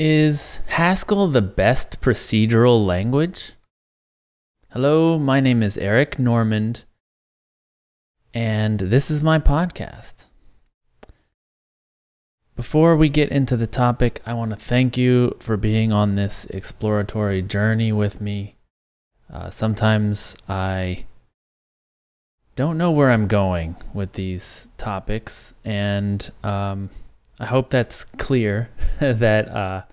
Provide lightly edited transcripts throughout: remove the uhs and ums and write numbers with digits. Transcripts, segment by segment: Is Haskell the best procedural language? Hello, my name is Eric Normand, and this is my podcast. Before we get into the topic, I want to thank you for being on this exploratory journey with me. Sometimes I don't know where I'm going with these topics, and I hope that's clear that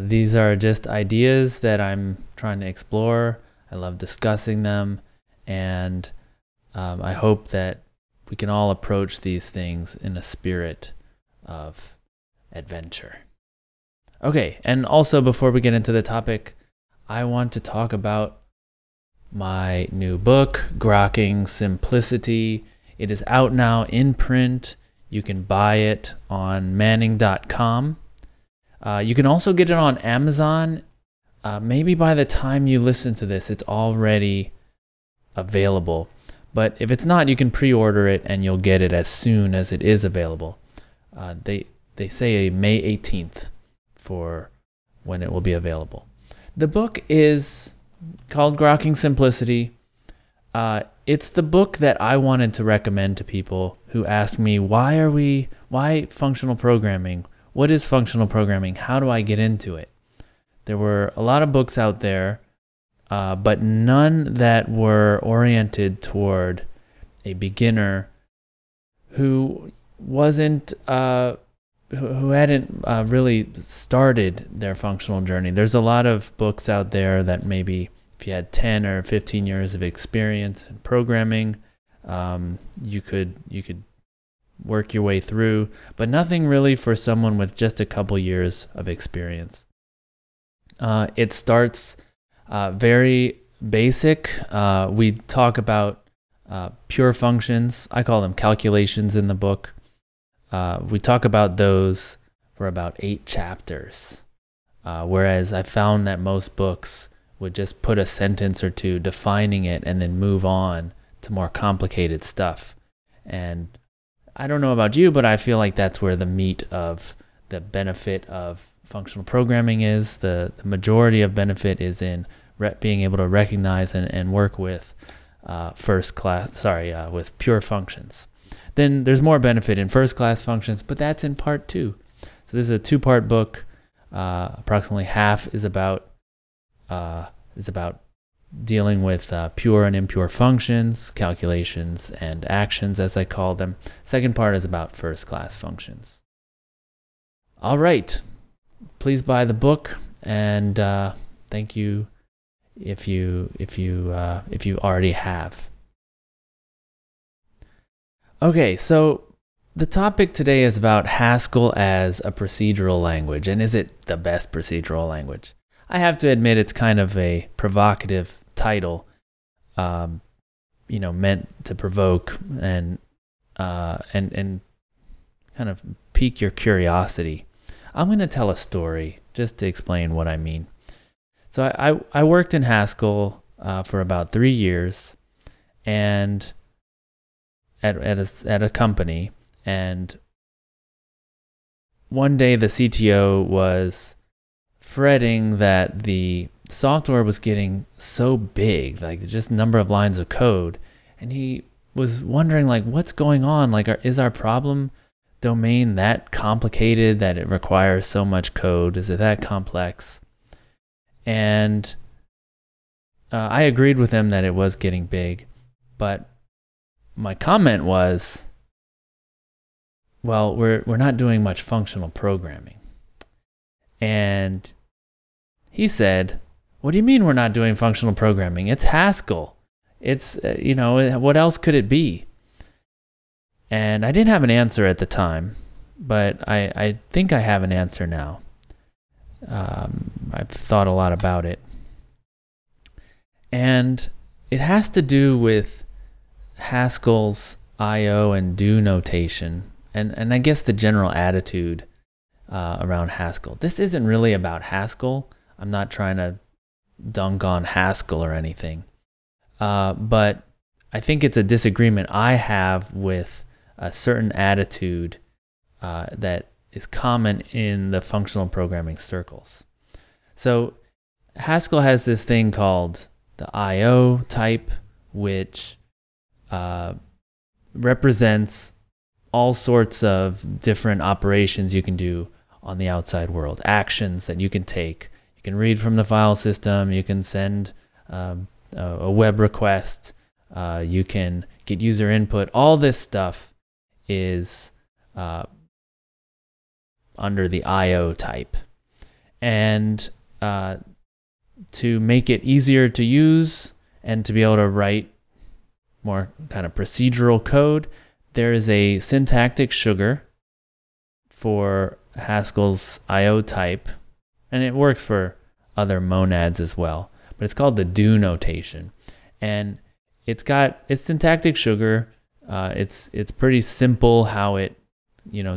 these are just ideas that I'm trying to explore. I love discussing them, and I hope that we can all approach these things in a spirit of adventure. Okay, and also before we get into the topic, I want to talk about my new book, Grokking Simplicity. It is out now in print. You can buy it on Manning.com. You can also get it on Amazon. Maybe by the time you listen to this, it's already available. But if it's not, you can pre-order it and you'll get it as soon as it is available. They say May 18th for when it will be available. The book is called Grokking Simplicity. It's the book that I wanted to recommend to people who ask me, why functional programming? What is functional programming? How do I get into it? There were a lot of books out there, but none that were oriented toward a beginner who wasn't, who hadn't really started their functional journey. There's a lot of books out there that maybe if you had 10 or 15 years of experience in programming, you could work your way through, but nothing really for someone with just a couple years of experience. It starts very basic. We talk about pure functions. I call them calculations in the book. We talk about those for about 8 chapters, whereas I found that most books would just put a sentence or two defining it and then move on to more complicated stuff. And I don't know about you, but I feel like that's where the meat of the benefit of functional programming is. The majority of benefit is in being able to recognize and work with with pure functions. Then there's more benefit in first-class functions, but that's in part 2. So this is a 2-part book. Approximately half is about dealing with pure and impure functions, calculations, and actions, as I call them. Second part is about first-class functions. All right. Please buy the book, and thank you if you already have. Okay, so the topic today is about Haskell as a procedural language, and is it the best procedural language? I have to admit it's kind of a provocative title, meant to provoke and kind of pique your curiosity. I'm going to tell a story just to explain what I mean. So I worked in Haskell for about 3 years, and at a company, and one day the CTO was fretting that the software was getting so big, like just number of lines of code, and he was wondering, like, what's going on? Like, is our problem domain that complicated that it requires so much code? Is it that complex? And I agreed with him that it was getting big, but my comment was, well, we're not doing much functional programming. And he said, what do you mean we're not doing functional programming? It's Haskell. It's, what else could it be? And I didn't have an answer at the time, but I think I have an answer now. I've thought a lot about it. And it has to do with Haskell's IO and do notation, and I guess the general attitude around Haskell. This isn't really about Haskell. I'm not trying to dunk on Haskell or anything. But I think it's a disagreement I have with a certain attitude that is common in the functional programming circles. So Haskell has this thing called the IO type, which represents all sorts of different operations you can do on the outside world, actions that you can take. You can read from the file system, you can send a web request, you can get user input. All this stuff is under the IO type. And to make it easier to use and to be able to write more kind of procedural code, there is a syntactic sugar for Haskell's IO type, and it works for other monads as well, but it's called the do notation. And it's syntactic sugar. It's pretty simple how it,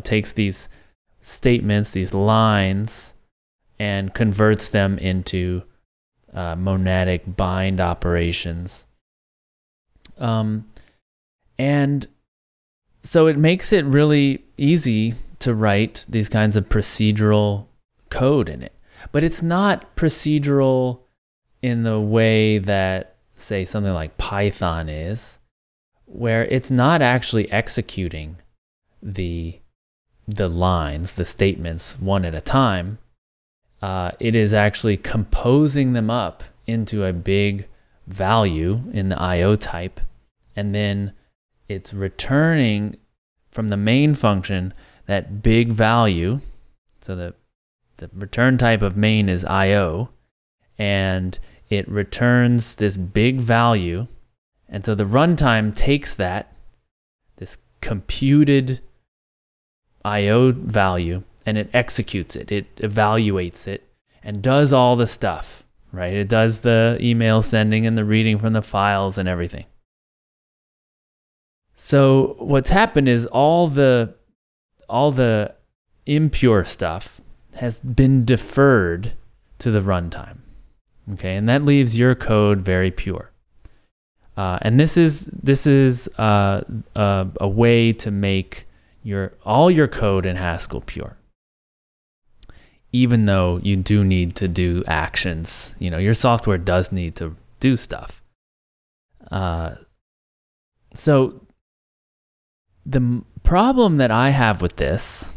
takes these statements, these lines, and converts them into monadic bind operations. And so it makes it really easy to write these kinds of procedural code in it. But it's not procedural in the way that, say, something like Python is, where it's not actually executing the lines, the statements, one at a time. It is actually composing them up into a big value in the IO type, and then it's returning from the main function that big value. So the return type of main is IO, and it returns this big value. And so the runtime takes this computed IO value, and it executes it. It evaluates it and does all the stuff, right? It does the email sending and the reading from the files and everything. So what's happened is all the impure stuff has been deferred to the runtime. Okay, and that leaves your code very pure. And this is a way to make all your code in Haskell pure, even though you do need to do actions. Your software does need to do stuff. So the problem that I have with this,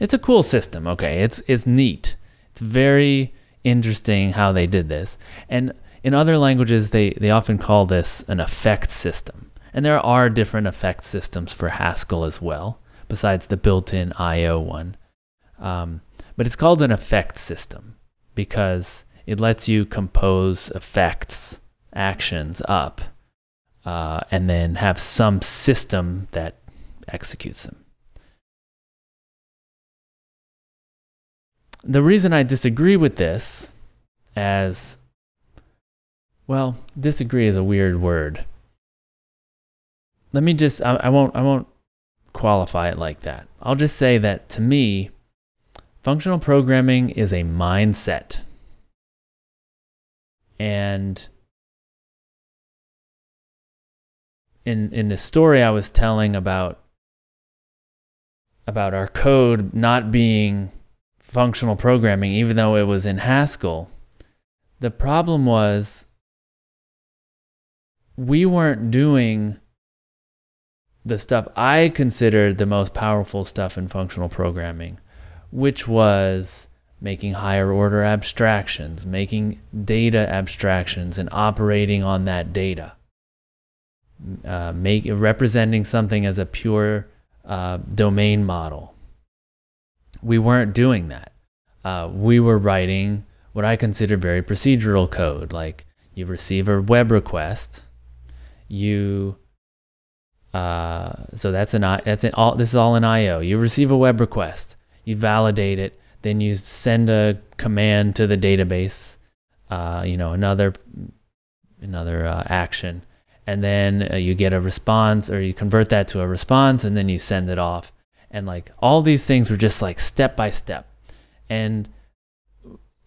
it's a cool system, okay? It's neat. It's very interesting how they did this. And in other languages, they often call this an effect system. And there are different effect systems for Haskell as well, besides the built-in IO one. But it's called an effect system because it lets you compose effects, actions up, and then have some system that executes them. The reason I disagree with this disagree is a weird word. Let me just, I won't qualify it like that. I'll just say that to me, functional programming is a mindset. And in the story I was telling about our code not being functional programming, even though it was in Haskell, the problem was we weren't doing the stuff I considered the most powerful stuff in functional programming, which was making higher order abstractions, making data abstractions and operating on that data, representing something as a pure domain model. We weren't doing that. We were writing what I consider very procedural code, like you receive a web request, this is all in IO. You receive a web request, you validate it, then you send a command to the database, another action, and then you get a response, or you convert that to a response, and then you send it off. And all these things were just step by step. And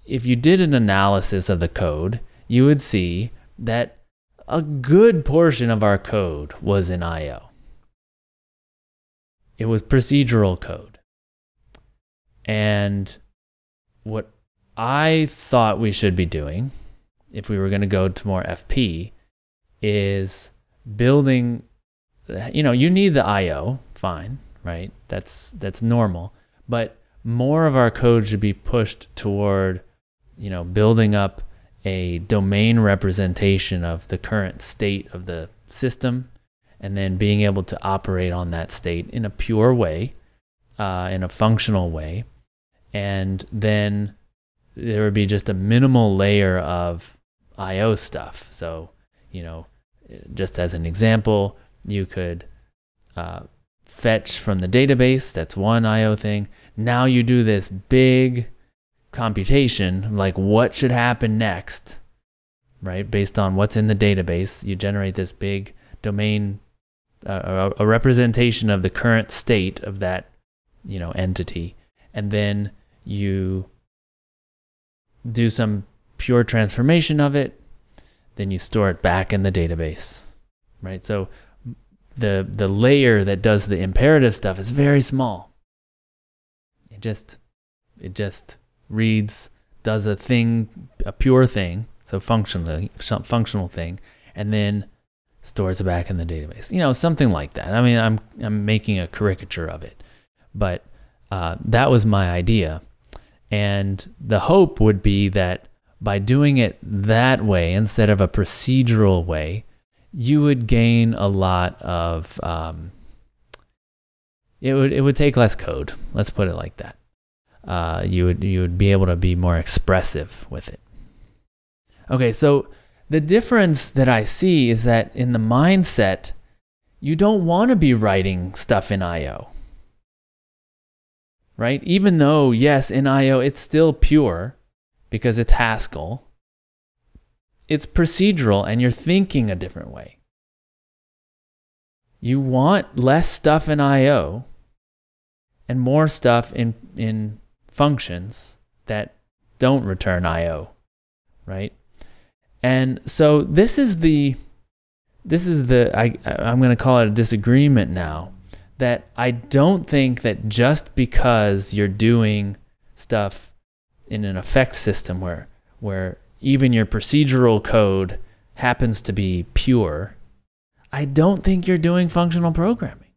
if you did an analysis of the code, you would see that a good portion of our code was in IO. It was procedural code. And what I thought we should be doing, if we were going to go to more FP, is building, you know, you need the IO, fine, right? That's normal. But more of our code should be pushed toward, you know, building up a domain representation of the current state of the system, and then being able to operate on that state in a pure way, in a functional way. And then there would be just a minimal layer of IO stuff. So, you know, just as an example, you could fetch from the database. That's one IO thing. Now you do this big computation, like what should happen next, right? Based on what's in the database, you generate this big domain, a representation of the current state of that, you know, entity. And then you do some pure transformation of it. Then you store it back in the database, right? So the layer that does the imperative stuff is very small. It just reads, does a thing, a pure thing, so functional thing, and then stores it back in the database. You know, something like that. I mean, I'm making a caricature of it, but that was my idea. And the hope would be that by doing it that way, instead of a procedural way, you would gain a lot of, it would take less code. Let's put it like that. You would be able to be more expressive with it. Okay, so the difference that I see is that in the mindset, you don't want to be writing stuff in IO, right? Even though, yes, in IO, it's still pure because it's Haskell. It's procedural and you're thinking a different way. You want less stuff in IO and more stuff in functions that don't return IO, right? And so I'm going to call it a disagreement now, that I don't think that just because you're doing stuff in an effects system where even your procedural code happens to be pure, I don't think you're doing functional programming.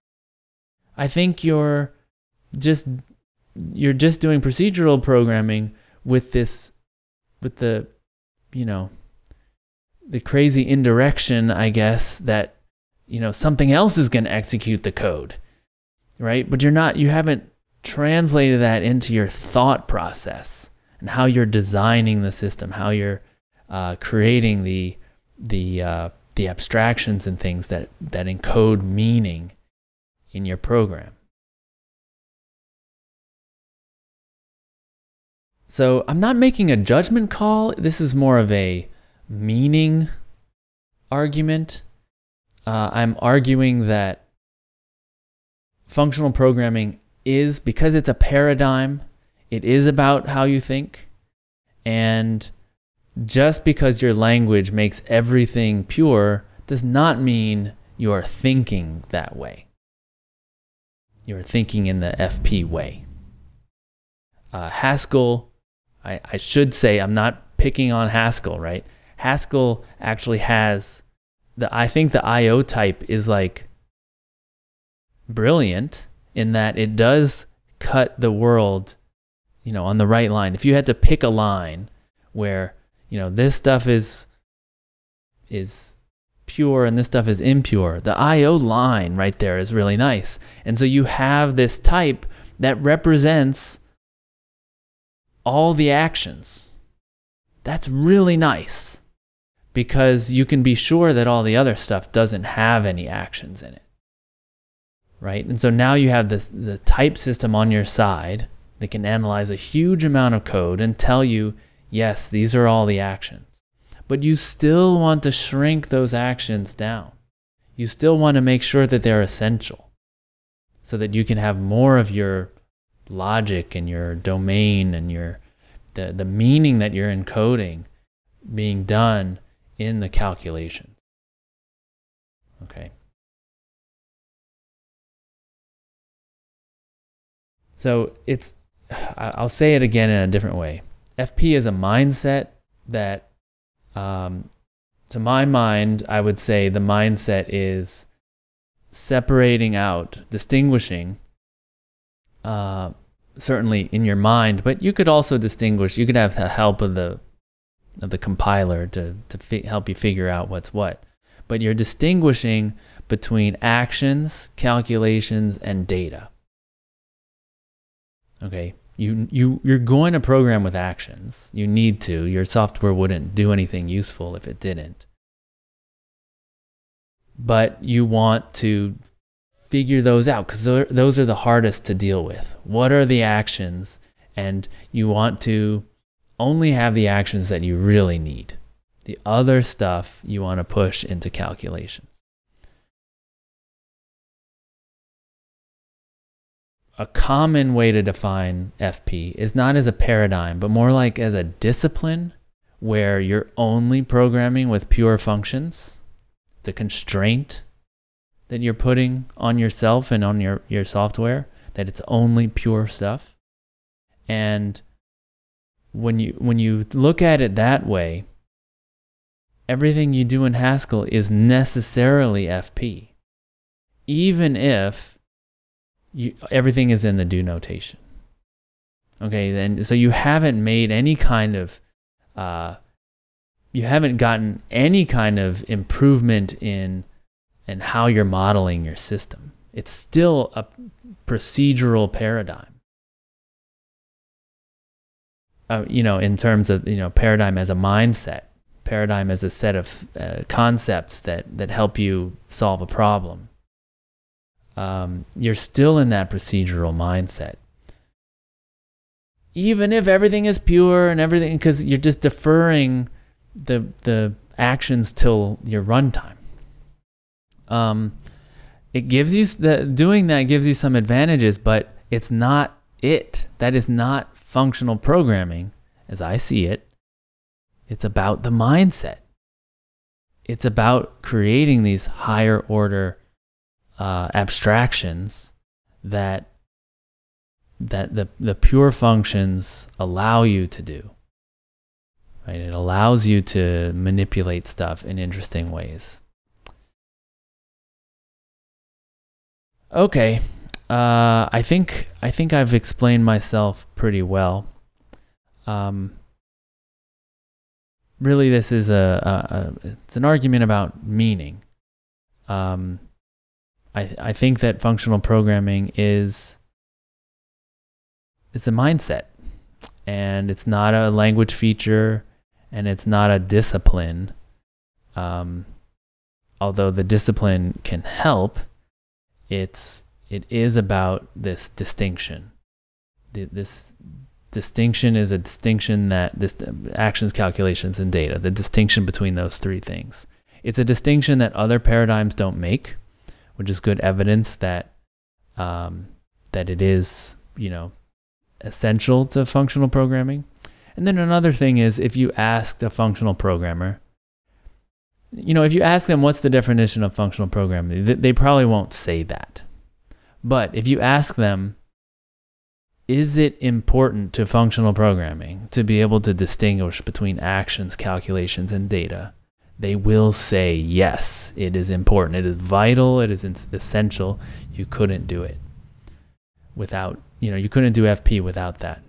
I think you're just doing procedural programming with the, you know, the crazy indirection, I guess, that, you know, something else is going to execute the code, right? But you haven't translated that into your thought process and how you're designing the system, how you're creating the abstractions and things that encode meaning in your program. So I'm not making a judgment call. This is more of a meaning argument. I'm arguing that functional programming is, because it's a paradigm, it is about how you think. And just because your language makes everything pure does not mean you're thinking that way. You're thinking in the FP way. Haskell, I should say, I'm not picking on Haskell, right? Haskell actually has, I think the IO type is like brilliant in that it does cut the world, you know, on the right line. If you had to pick a line where, you know, this stuff is pure and this stuff is impure, the IO line right there is really nice. And so you have this type that represents all the actions. That's really nice because you can be sure that all the other stuff doesn't have any actions in it, right? And so now you have the type system on your side that can analyze a huge amount of code and tell you, yes, these are all the actions. But you still want to shrink those actions down. You still want to make sure that they're essential so that you can have more of your logic and your domain and the meaning that you're encoding being done in the calculations. Okay. So it's I'll say it again in a different way. FP is a mindset that, to my mind, I would say the mindset is separating out, distinguishing, certainly in your mind, but you could also distinguish, you could have the help of the compiler to help you figure out what's what. But you're distinguishing between actions, calculations, and data. Okay, you're going to program with actions. You need to. Your software wouldn't do anything useful if it didn't. But you want to figure those out because those are the hardest to deal with. What are the actions? And you want to only have the actions that you really need. The other stuff you want to push into calculations. A common way to define FP is not as a paradigm, but more like as a discipline where you're only programming with pure functions. It's a constraint that you're putting on yourself and on your software, that it's only pure stuff. And when you look at it that way, everything you do in Haskell is necessarily FP, even if everything is in the do notation. Okay, then so you haven't made any kind of, you haven't gotten any kind of improvement in how you're modeling your system. It's still a procedural paradigm. In terms of paradigm as a mindset. Paradigm as a set of concepts that help you solve a problem. You're still in that procedural mindset. Even if everything is pure and everything, because you're just deferring the actions till your runtime. It gives you, doing that gives you some advantages, but it's not it. That is not functional programming as I see it. It's about the mindset. It's about creating these higher order abstractions that the pure functions allow you to do. Right? It allows you to manipulate stuff in interesting ways. Okay, I think I've explained myself pretty well. Really, this is it's an argument about meaning. I think that functional programming is a mindset, and it's not a language feature, and it's not a discipline. Although the discipline can help, it is about this distinction. This distinction is a distinction that this actions, calculations, and data, the distinction between those three things. It's a distinction that other paradigms don't make, which is good evidence that that it is, essential to functional programming. And then another thing is, if you asked a functional programmer, if you ask them what's the definition of functional programming, they probably won't say that. But if you ask them, is it important to functional programming to be able to distinguish between actions, calculations, and data? They will say, yes, it is important. It is vital. It is essential. You couldn't do it without, you couldn't do FP without that.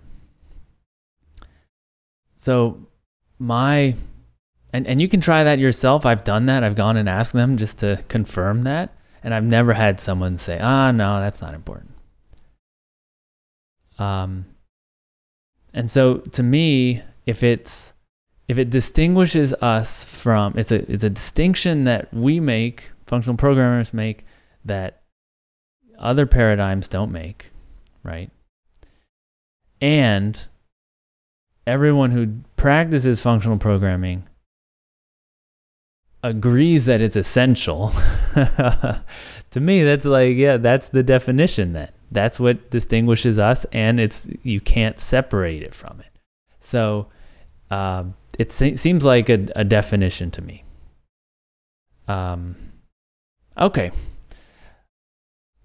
So and you can try that yourself. I've done that. I've gone and asked them just to confirm that. And I've never had someone say, no, that's not important. And so to me, if it distinguishes us from, it's a distinction that we make, functional programmers make, that other paradigms don't make, right? And everyone who practices functional programming agrees that it's essential. To me, that's like, yeah, that's the definition then. That's what distinguishes us, and you can't separate it from it. So it seems like a definition to me. Okay.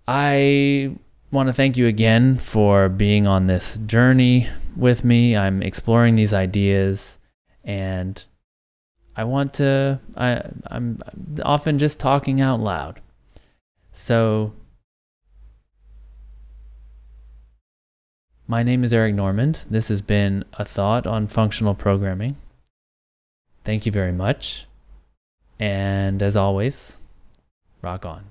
I want to thank you again for being on this journey with me. I'm exploring these ideas, and I'm often just talking out loud. So my name is Eric Normand. This has been A Thought on Functional Programming. Thank you very much. And as always, rock on.